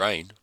grade